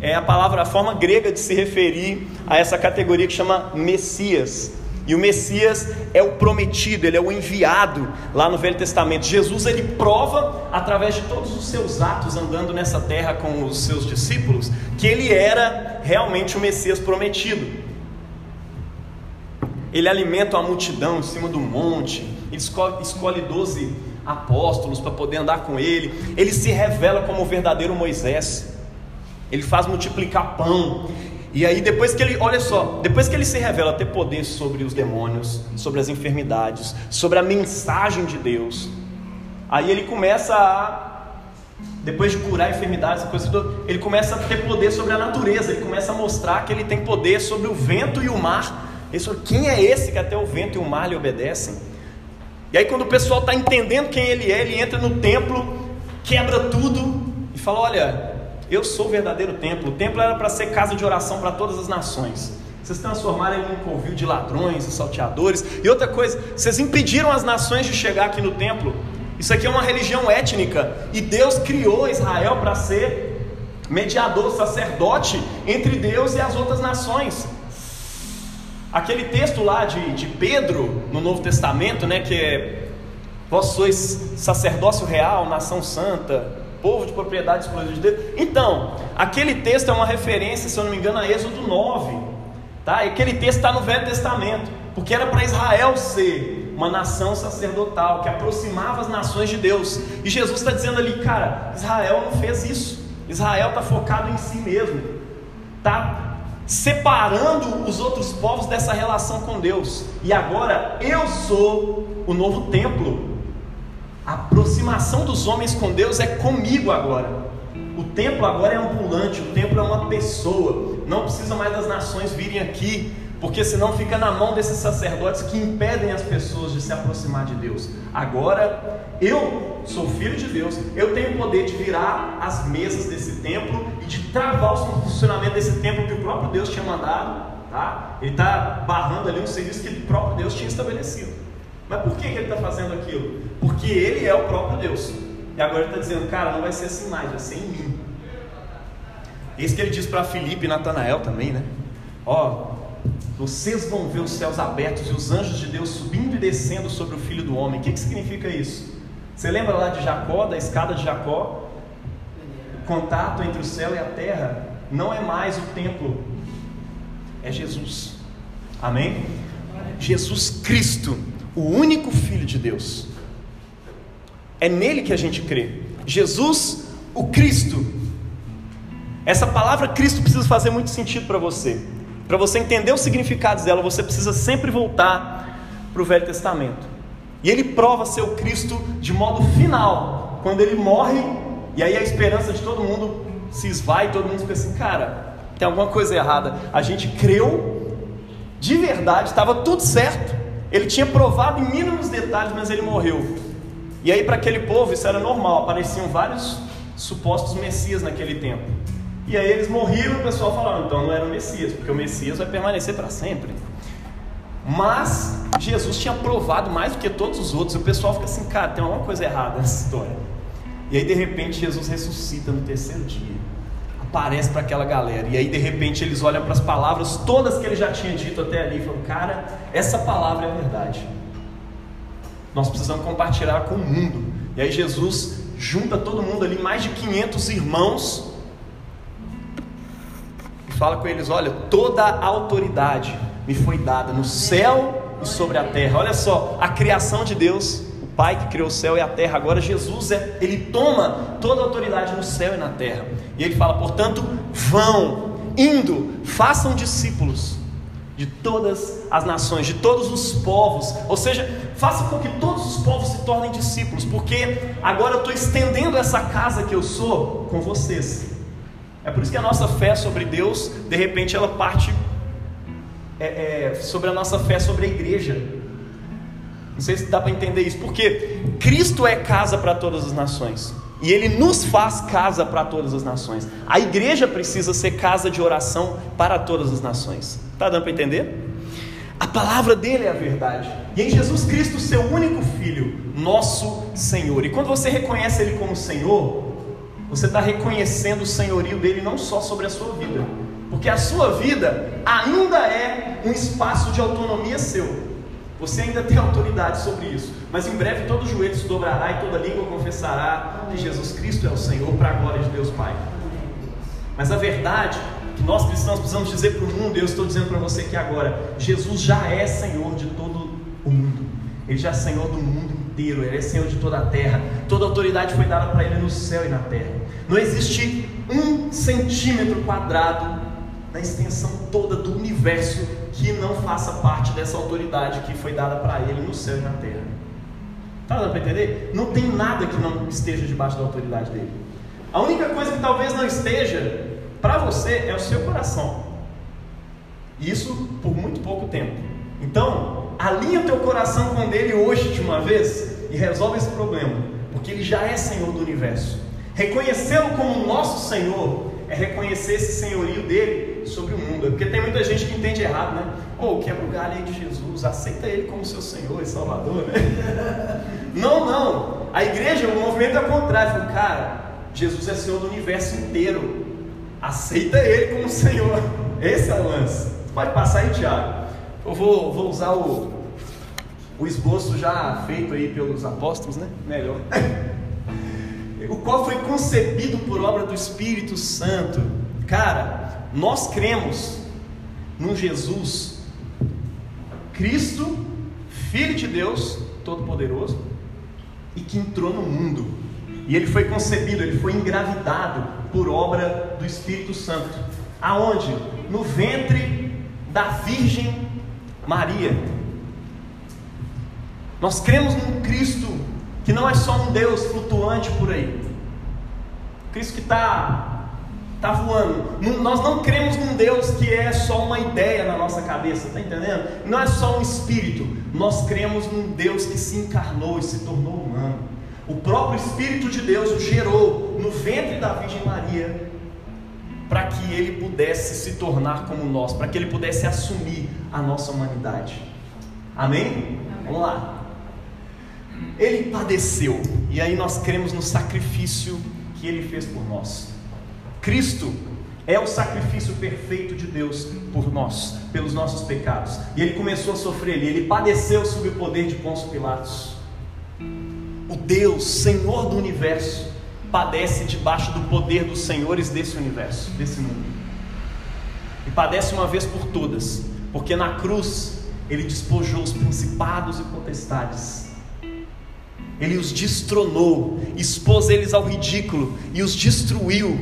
é a palavra, a forma grega de se referir a essa categoria que chama Messias. E o Messias é o prometido, ele é o enviado lá no Velho Testamento. Jesus, ele prova através de todos os seus atos andando nessa terra com os seus discípulos que ele era realmente o Messias prometido. Ele alimenta a multidão em cima do monte, ele escolhe doze apóstolos para poder andar com ele, ele se revela como o verdadeiro Moisés, ele faz multiplicar pão. E aí depois que ele, olha só, depois que ele se revela ter poder sobre os demônios, sobre as enfermidades, sobre a mensagem de Deus, aí ele começa a, depois de curar enfermidades, coisa toda, ele começa a ter poder sobre a natureza, ele começa a mostrar que ele tem poder sobre o vento e o mar. Ele fala, quem é esse que até o vento e o mar lhe obedecem? E aí quando o pessoal está entendendo quem ele é, ele entra no templo, quebra tudo e fala, olha, eu sou o verdadeiro templo. O templo era para ser casa de oração para todas as nações. Vocês transformaram ele em um covil de ladrões e salteadores. E outra coisa, vocês impediram as nações de chegar aqui no templo. Isso aqui é uma religião étnica. E Deus criou Israel para ser mediador, sacerdote entre Deus e as outras nações. Aquele texto lá de, de Pedro, no Novo Testamento, né, que é: vós sois sacerdócio real, nação santa, povo de propriedade exclusiva de Deus. Então, aquele texto é uma referência, se eu não me engano, a Êxodo nove, tá? E aquele texto está no Velho Testamento, porque era para Israel ser uma nação sacerdotal, que aproximava as nações de Deus. E Jesus está dizendo ali, cara, Israel não fez isso. Israel está focado em si mesmo, tá separando os outros povos dessa relação com Deus. E agora, eu sou o novo templo. A aproximação dos homens com Deus é comigo agora. O templo agora é ambulante, o templo é uma pessoa. Não precisa mais das nações virem aqui, porque senão fica na mão desses sacerdotes que impedem as pessoas de se aproximar de Deus. Agora, eu sou filho de Deus, eu tenho o poder de virar as mesas desse templo e de travar o funcionamento desse templo que o próprio Deus tinha mandado, tá? Ele está barrando ali um serviço que o próprio Deus tinha estabelecido. Mas por que, que ele está fazendo aquilo? Porque ele é o próprio Deus. E agora ele está dizendo, cara, não vai ser assim mais, vai ser em mim. Isso que ele diz para Filipe e Natanael também, né? Ó, vocês vão ver os céus abertos e os anjos de Deus subindo e descendo sobre o Filho do Homem. O que, que significa isso? Você lembra lá de Jacó, da escada de Jacó? O contato entre o céu e a terra não é mais o templo, é Jesus. Amém? Jesus Cristo, o único Filho de Deus, é nele que a gente crê. Jesus, o Cristo. Essa palavra Cristo precisa fazer muito sentido para você. Para você entender os significados dela, você precisa sempre voltar para o Velho Testamento. E ele prova ser o Cristo de modo final, quando ele morre, e aí a esperança de todo mundo se esvai, todo mundo fica assim, cara, tem alguma coisa errada. A gente creu de verdade, estava tudo certo. Ele tinha provado em mínimos detalhes, mas ele morreu. E aí para aquele povo isso era normal, apareciam vários supostos Messias naquele tempo. E aí eles morriam e o pessoal falava, então não era o Messias, porque o Messias vai permanecer para sempre. Mas Jesus tinha provado mais do que todos os outros, e o pessoal fica assim, cara, tem alguma coisa errada nessa história. E aí de repente Jesus ressuscita no terceiro dia, aparece para aquela galera, e aí de repente eles olham para as palavras todas que ele já tinha dito até ali, e falam, cara, essa palavra é a verdade, nós precisamos compartilhar com o mundo. E aí Jesus junta todo mundo ali, mais de quinhentos irmãos, e fala com eles, olha, toda a autoridade me foi dada no céu e sobre a terra. Olha só, a criação de Deus, o Pai que criou o céu e a terra, agora Jesus, é, ele toma toda a autoridade no céu e na terra. E ele fala, portanto, vão, indo, façam discípulos de todas as nações, de todos os povos, ou seja, façam com que todos os povos se tornem discípulos, porque agora eu estou estendendo essa casa que eu sou com vocês. É por isso que a nossa fé sobre Deus, de repente ela parte é, é, sobre a nossa fé sobre a igreja. Não sei se dá para entender isso, porque Cristo é casa para todas as nações. E ele nos faz casa para todas as nações. A igreja precisa ser casa de oração para todas as nações. Está dando para entender? A palavra dele é a verdade, e em Jesus Cristo, seu único Filho, nosso Senhor. E quando você reconhece Ele como Senhor, você está reconhecendo o senhorio dele não só sobre a sua vida, porque a sua vida ainda é um espaço de autonomia seu. Você ainda tem autoridade sobre isso, mas em breve todo joelho se dobrará e toda língua confessará que Jesus Cristo é o Senhor, para a glória de Deus Pai. Mas a verdade que nós cristãos precisamos dizer para o mundo, eu estou dizendo para você aqui agora: Jesus já é Senhor de todo o mundo. Ele já é Senhor do mundo inteiro, Ele é Senhor de toda a terra. Toda autoridade foi dada para Ele no céu e na terra. Não existe um centímetro quadrado na extensão toda do universo que não faça parte dessa autoridade que foi dada para Ele no céu e na terra. Está dando para entender? Não tem nada que não esteja debaixo da autoridade dEle. A única coisa que talvez não esteja para você é o seu coração, e isso por muito pouco tempo. Então, alinha teu coração com dele hoje de uma vez e resolve esse problema, porque ele já é Senhor do universo. Reconhecê-lo como nosso Senhor é reconhecer esse senhorio dele sobre o mundo, porque tem muita gente que entende errado, né? Ou oh, quebra o galho aí de Jesus, aceita ele como seu Senhor e Salvador, né? Não, não, a igreja, o movimento é o contrário. Fala, cara, Jesus é Senhor do universo inteiro, aceita ele como Senhor. Esse é o lance. Pode passar aí, Tiago. Eu vou, vou usar o, o esboço já feito aí pelos apóstolos, né? Melhor. O qual foi concebido por obra do Espírito Santo. Cara, nós cremos num Jesus Cristo, Filho de Deus Todo-Poderoso, e que entrou no mundo. E ele foi concebido, ele foi engravidado por obra do Espírito Santo. Aonde? No ventre da Virgem Maria. Nós cremos num Cristo que não é só um Deus flutuante por aí, Cristo que está tá voando. Não, nós não cremos num Deus que é só uma ideia na nossa cabeça, está entendendo? Não é só um espírito. Nós cremos num Deus que se encarnou e se tornou humano. O próprio Espírito de Deus o gerou no ventre da Virgem Maria, para que ele pudesse se tornar como nós, para que ele pudesse assumir a nossa humanidade. Amém? Amém? Vamos lá. Ele padeceu, e aí nós cremos no sacrifício que ele fez por nós. Cristo é o sacrifício perfeito de Deus por nós, pelos nossos pecados. E ele começou a sofrer ali, ele padeceu sob o poder de Pôncio Pilatos. O Deus, Senhor do universo, padece debaixo do poder dos senhores desse universo, desse mundo. E padece uma vez por todas, porque na cruz ele despojou os principados e potestades. Ele os destronou, expôs eles ao ridículo e os destruiu.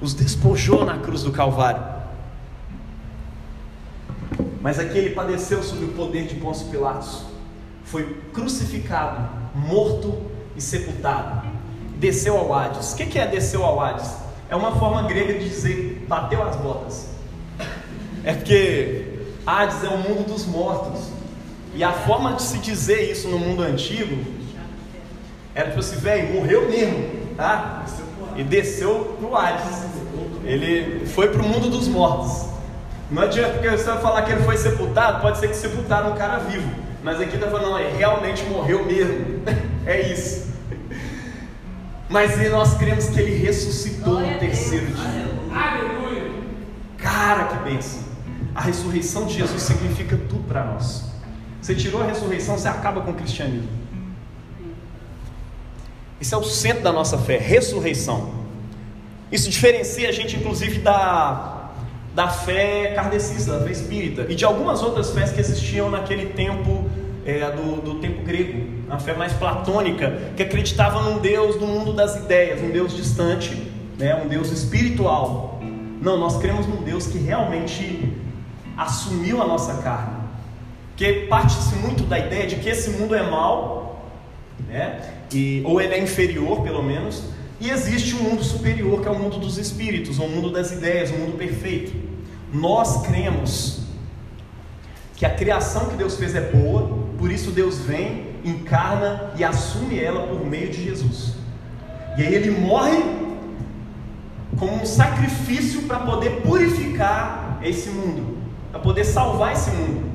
Os despojou na cruz do Calvário. Mas aqui ele padeceu sob o poder de Pôncio Pilatos. Foi crucificado, morto e sepultado. Desceu ao Hades. O que é desceu ao Hades? É uma forma grega de dizer bateu as botas. É porque Hades é o mundo dos mortos. E a forma de se dizer isso no mundo antigo era tipo assim, velho, morreu mesmo, tá? E desceu pro Hades. Ele foi pro mundo dos mortos. Não adianta, porque você vai falar que ele foi sepultado, pode ser que sepultaram um cara vivo. Mas aqui está falando, não, ele realmente morreu mesmo. É isso. Mas nós cremos que ele ressuscitou no terceiro dia. Aleluia! Cara, que bênção! A ressurreição de Jesus significa tudo para nós. Você tirou a ressurreição, você acaba com o cristianismo. Isso é o centro da nossa fé, ressurreição. Isso diferencia a gente, inclusive, da... da fé kardecista, da fé espírita, e de algumas outras fés que existiam naquele tempo, é, do, do tempo grego, a fé mais platônica, que acreditava num Deus do mundo das ideias, um Deus distante, né, um Deus espiritual. Não, nós cremos num Deus que realmente assumiu a nossa carne, porque parte-se muito da ideia de que esse mundo é mau, né, e, ou ele é inferior, pelo menos, e existe um mundo superior, que é o mundo dos espíritos, o mundo das ideias, o mundo perfeito. Nós cremos que a criação que Deus fez é boa, por isso Deus vem, encarna e assume ela por meio de Jesus. E aí ele morre como um sacrifício para poder purificar esse mundo. para poder salvar esse mundo.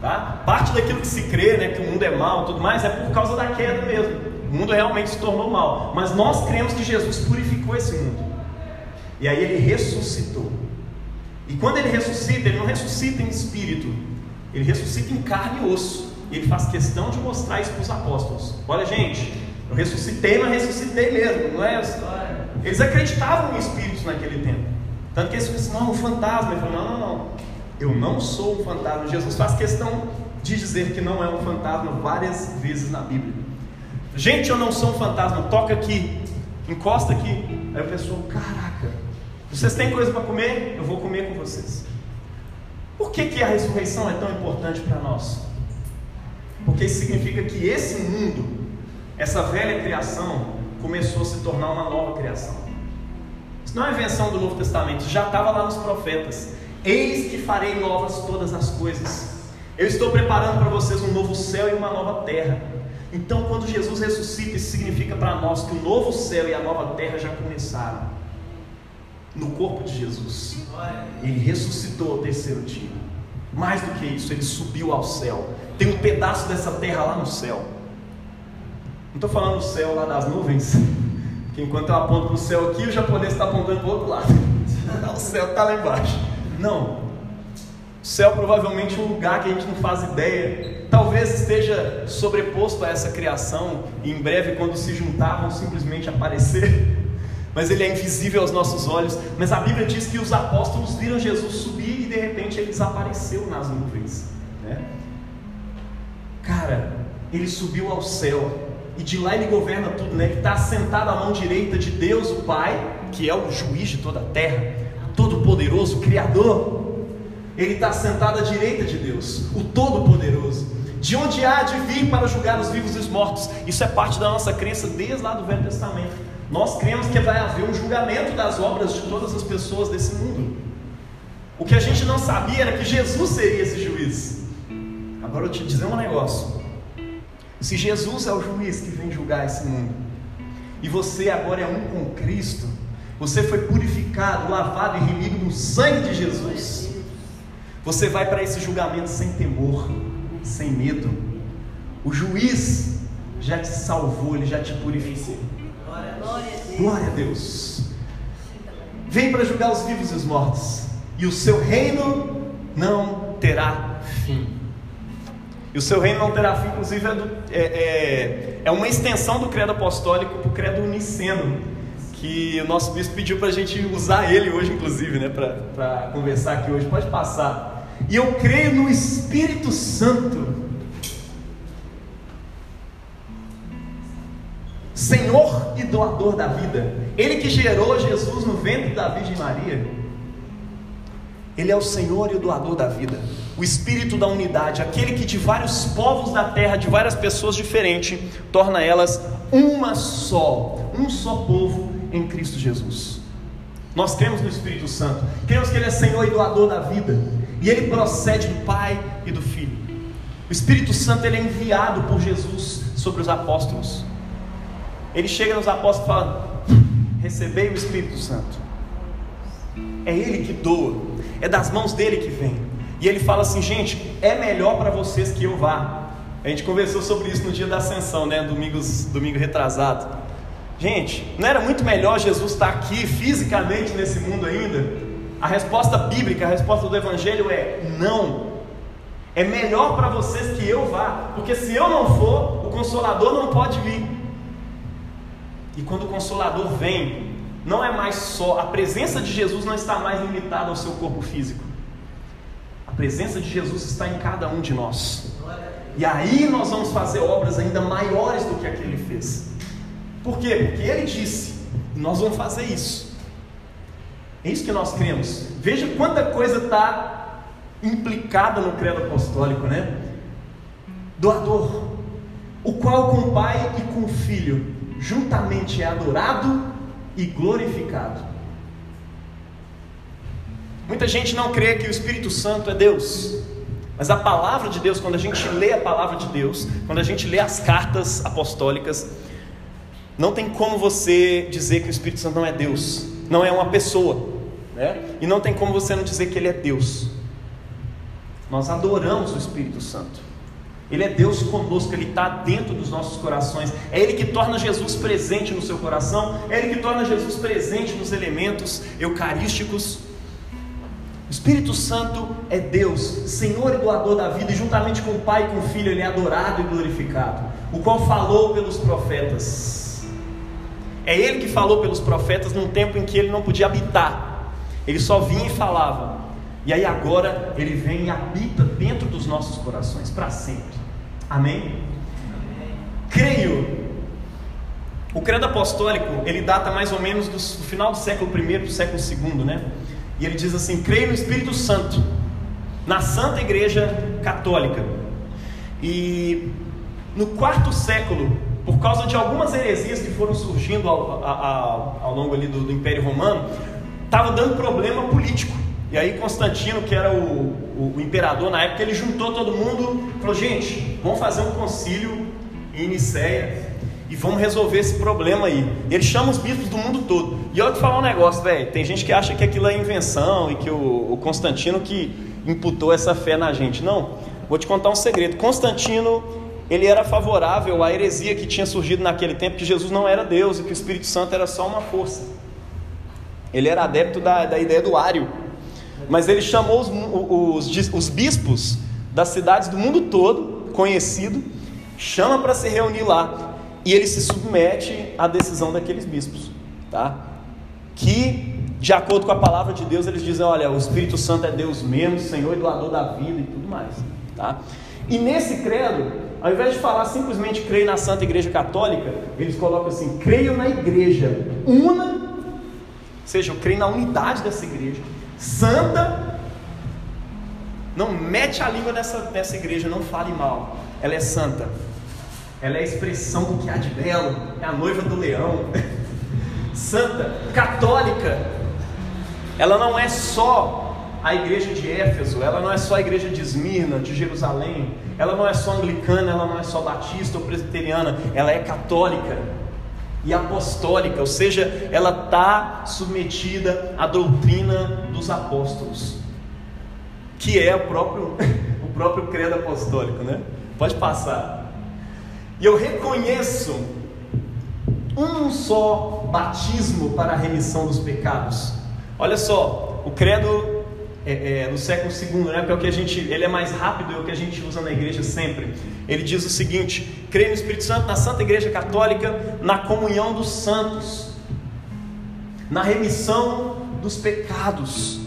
Tá? Parte daquilo que se crê, né, que o mundo é mal, tudo mais, é por causa da queda mesmo. O mundo realmente se tornou mal, mas nós cremos que Jesus purificou esse mundo, e aí ele ressuscitou. E quando ele ressuscita, ele não ressuscita em espírito, ele ressuscita em carne e osso, e ele faz questão de mostrar isso para os apóstolos. Olha, gente, eu ressuscitei, mas ressuscitei mesmo, não é? Eles acreditavam em espíritos naquele tempo, tanto que eles disseram, não, um fantasma. Ele falou, não, não, não, eu não sou um fantasma. Jesus faz questão de dizer que não é um fantasma várias vezes na Bíblia. Gente, eu não sou um fantasma, toca aqui, encosta aqui. Aí o pessoal, caraca, vocês têm coisa para comer? Eu vou comer com vocês. Por que que a ressurreição é tão importante para nós? Porque isso significa que esse mundo, essa velha criação, começou a se tornar uma nova criação. Isso não é invenção do Novo Testamento, isso já estava lá nos profetas. Eis que farei novas todas as coisas. Eu estou preparando para vocês um novo céu e uma nova terra. Então, quando Jesus ressuscita, isso significa para nós que o novo céu e a nova terra já começaram no corpo de Jesus. Ele ressuscitou ao terceiro dia. Mais do que isso, ele subiu ao céu. Tem um pedaço dessa terra lá no céu. Não estou falando do céu lá das nuvens, porque enquanto eu aponto para o céu aqui, o japonês está apontando para o outro lado. O céu está lá embaixo. Não, o céu provavelmente é um lugar que a gente não faz ideia, talvez esteja sobreposto a essa criação, e em breve, quando se juntar, vão simplesmente aparecer, mas ele é invisível aos nossos olhos. Mas a Bíblia diz que os apóstolos viram Jesus subir e de repente ele desapareceu nas nuvens, né? Cara, ele subiu ao céu e de lá ele governa tudo, né? Ele está sentado à mão direita de Deus o Pai, que é o juiz de toda a terra, Todo-Poderoso, Criador. Ele está sentado à direita de Deus, o Todo-Poderoso, de onde há de vir para julgar os vivos e os mortos. Isso é parte da nossa crença desde lá do Velho Testamento. Nós cremos que vai haver um julgamento das obras de todas as pessoas desse mundo. O que a gente não sabia era que Jesus seria esse juiz. Agora eu te dizer um negócio: se Jesus é o juiz que vem julgar esse mundo, e você agora é um com Cristo, você foi purificado, lavado e remido no sangue de Jesus, você vai para esse julgamento sem temor, sem medo. O juiz já te salvou, ele já te purificou. Glória a Deus. Vem para julgar os vivos e os mortos, e o seu reino não terá fim. E o seu reino não terá fim, inclusive é, do, é, é, é uma extensão do credo apostólico para o credo niceno, que o nosso bispo pediu para a gente usar ele hoje, inclusive, né, para conversar aqui hoje. Pode passar. E eu creio no Espírito Santo, Senhor e doador da vida. Ele que gerou Jesus no ventre da Virgem Maria. Ele é o Senhor e o doador da vida, o Espírito da unidade, aquele que de vários povos da terra, de várias pessoas diferentes, torna elas uma só, um só povo em Cristo Jesus. Nós cremos no Espírito Santo, cremos que ele é Senhor e doador da vida, e ele procede do Pai e do Filho. O Espírito Santo, ele é enviado por Jesus sobre os apóstolos. Ele chega nos apóstolos e fala: recebei o Espírito Santo. É ele que doa, é das mãos dele que vem. E ele fala assim: gente, é melhor para vocês que eu vá. A gente conversou sobre isso no dia da ascensão, né? Domingos, domingo retrasado. Gente, não era muito melhor Jesus estar aqui fisicamente nesse mundo ainda? A resposta bíblica, a resposta do Evangelho é: não. É melhor para vocês que eu vá, porque se eu não for, o Consolador não pode vir. E quando o Consolador vem, não é mais só, a presença de Jesus não está mais limitada ao seu corpo físico. A presença de Jesus está em cada um de nós. E aí nós vamos fazer obras ainda maiores do que a que ele fez. Por quê? Porque ele disse, nós vamos fazer isso. É isso que nós cremos. Veja quanta coisa está implicada no credo apostólico, né? Doador, o qual com o Pai e com o Filho juntamente é adorado e glorificado. Muita gente não crê que o Espírito Santo é Deus, mas a palavra de Deus, quando a gente lê a palavra de Deus, quando a gente lê as cartas apostólicas, não tem como você dizer que o Espírito Santo não é Deus, não é uma pessoa, né? E não tem como você não dizer que ele é Deus. Nós adoramos o Espírito Santo. Ele é Deus conosco, Ele está dentro dos nossos corações. É Ele que torna Jesus presente no seu coração. É Ele que torna Jesus presente nos elementos eucarísticos. O Espírito Santo é Deus, Senhor e doador da vida. E juntamente com o Pai e com o Filho, Ele é adorado e glorificado. O qual falou pelos profetas. É Ele que falou pelos profetas num tempo em que Ele não podia habitar. Ele só vinha e falava. E aí agora Ele vem e habita dentro dos nossos corações, para sempre. Amém? Amém? Creio. O credo apostólico, ele data mais ou menos do final do século primeiro para o século segundo, né? E ele diz assim: creio no Espírito Santo, na Santa Igreja Católica. E no quarto século, por causa de algumas heresias que foram surgindo ao, ao, ao longo ali do, do Império Romano, estava dando problema político. E aí Constantino, que era o, o, o imperador na época, ele juntou todo mundo e falou: gente, vamos fazer um concílio em Niceia e vamos resolver esse problema aí. E ele chama os bispos do mundo todo. E eu vou te falar um negócio, velho, tem gente que acha que aquilo é invenção e que o, o Constantino que imputou essa fé na gente. Não, vou te contar um segredo. Constantino, ele era favorável à heresia que tinha surgido naquele tempo, que Jesus não era Deus e que o Espírito Santo era só uma força. Ele era adepto da, da ideia do Ário. Mas ele chamou os, os, os bispos das cidades do mundo todo, conhecido, chama para se reunir lá, e ele se submete à decisão daqueles bispos, tá? Que, de acordo com a palavra de Deus, eles dizem: olha, o Espírito Santo é Deus mesmo, Senhor e doador da vida e tudo mais, tá? E nesse credo, ao invés de falar simplesmente creio na Santa Igreja Católica, eles colocam assim: creio na Igreja una, ou seja, eu creio na unidade dessa igreja santa. Não mete a língua nessa, nessa igreja, não fale mal, ela é santa, ela é a expressão do que há de belo, é a noiva do leão, santa, católica. Ela não é só a igreja de Éfeso, ela não é só a igreja de Esmirna, de Jerusalém, ela não é só anglicana, ela não é só batista ou presbiteriana, ela é católica e apostólica, ou seja, ela está submetida à doutrina dos apóstolos, que é o próprio, o próprio credo apostólico, né? Pode passar. E eu reconheço um só batismo para a remissão dos pecados. Olha só, o credo é, é, do século segundo, né? Porque é o que a gente, ele é mais rápido, é o que a gente usa na igreja sempre. Ele diz o seguinte: creio no Espírito Santo, na Santa Igreja Católica, na comunhão dos santos, na remissão dos pecados.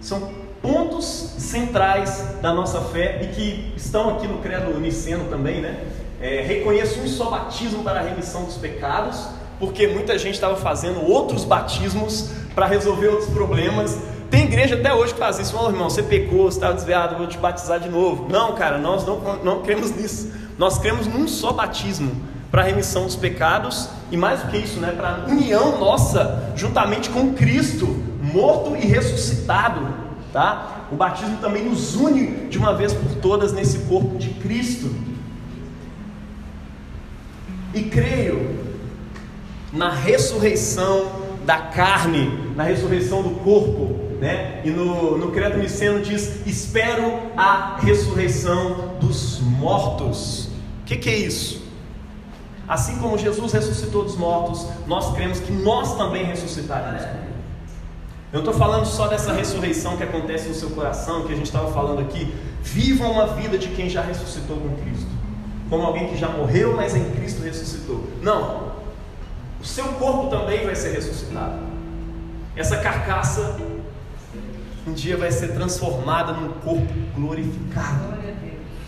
São pontos centrais da nossa fé e que estão aqui no credo niceno também, né? É, reconheço um só batismo para a remissão dos pecados, porque muita gente estava fazendo outros batismos para resolver outros problemas. Tem igreja até hoje que faz isso: fala, irmão, você pecou, você estava desviado, vou te batizar de novo. Não, cara, nós não, não cremos nisso. Nós cremos num só batismo para a remissão dos pecados, e mais do que isso, né, para a união nossa juntamente com Cristo, morto e ressuscitado, tá? O batismo também nos une de uma vez por todas nesse corpo de Cristo. E creio na ressurreição da carne, na ressurreição do corpo, né? E no, no credo niceno diz: espero a ressurreição dos mortos. O que, que é isso? Assim como Jesus ressuscitou dos mortos, nós cremos que nós também ressuscitaremos. Eu não estou falando só dessa ressurreição que acontece no seu coração, que a gente estava falando aqui. Vivam uma vida de quem já ressuscitou com Cristo, como alguém que já morreu, mas em Cristo ressuscitou. Não, o seu corpo também vai ser ressuscitado. Essa carcaça um dia vai ser transformada num corpo glorificado,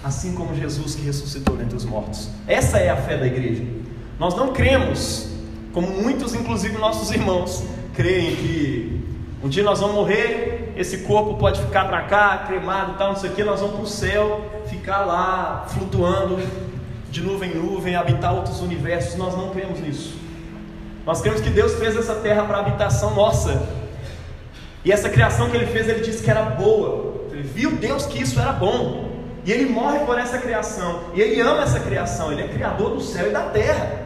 assim como Jesus que ressuscitou dentre os mortos. Essa é a fé da igreja. Nós não cremos, como muitos, inclusive nossos irmãos, creem que um dia nós vamos morrer, esse corpo pode ficar para cá, cremado e tal, não sei o que, nós vamos para o céu, ficar lá flutuando de nuvem em nuvem, habitar outros universos. Nós não cremos nisso. Nós cremos que Deus fez essa terra para a habitação nossa. E essa criação que ele fez, ele disse que era boa. Ele viu Deus que isso era bom. E ele morre por essa criação. E ele ama essa criação. Ele é criador do céu e da terra.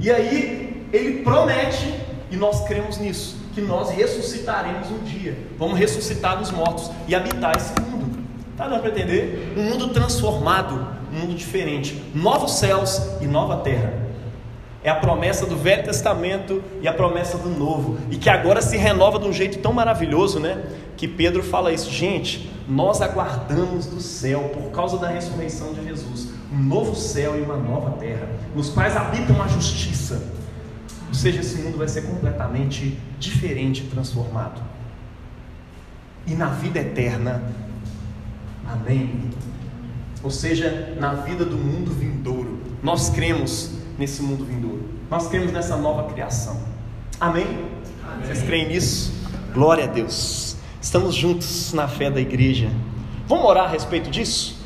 E aí, ele promete, e nós cremos nisso, que nós ressuscitaremos um dia. Vamos ressuscitar dos mortos e habitar esse mundo. Tá dando para entender? Um mundo transformado, um mundo diferente, novos céus e nova terra. É a promessa do Velho Testamento e a promessa do Novo, e que agora se renova de um jeito tão maravilhoso, né? Que Pedro fala isso, gente, nós aguardamos do céu, por causa da ressurreição de Jesus, um novo céu e uma nova terra, nos quais habitam a justiça. Ou seja, esse mundo vai ser completamente diferente e transformado. E na vida eterna, amém. Ou seja, na vida do mundo vindouro, nós cremos nesse mundo vindouro, nós cremos nessa nova criação. Amém? Amém. Vocês creem nisso? Glória a Deus. Estamos juntos na fé da igreja. Vamos orar a respeito disso?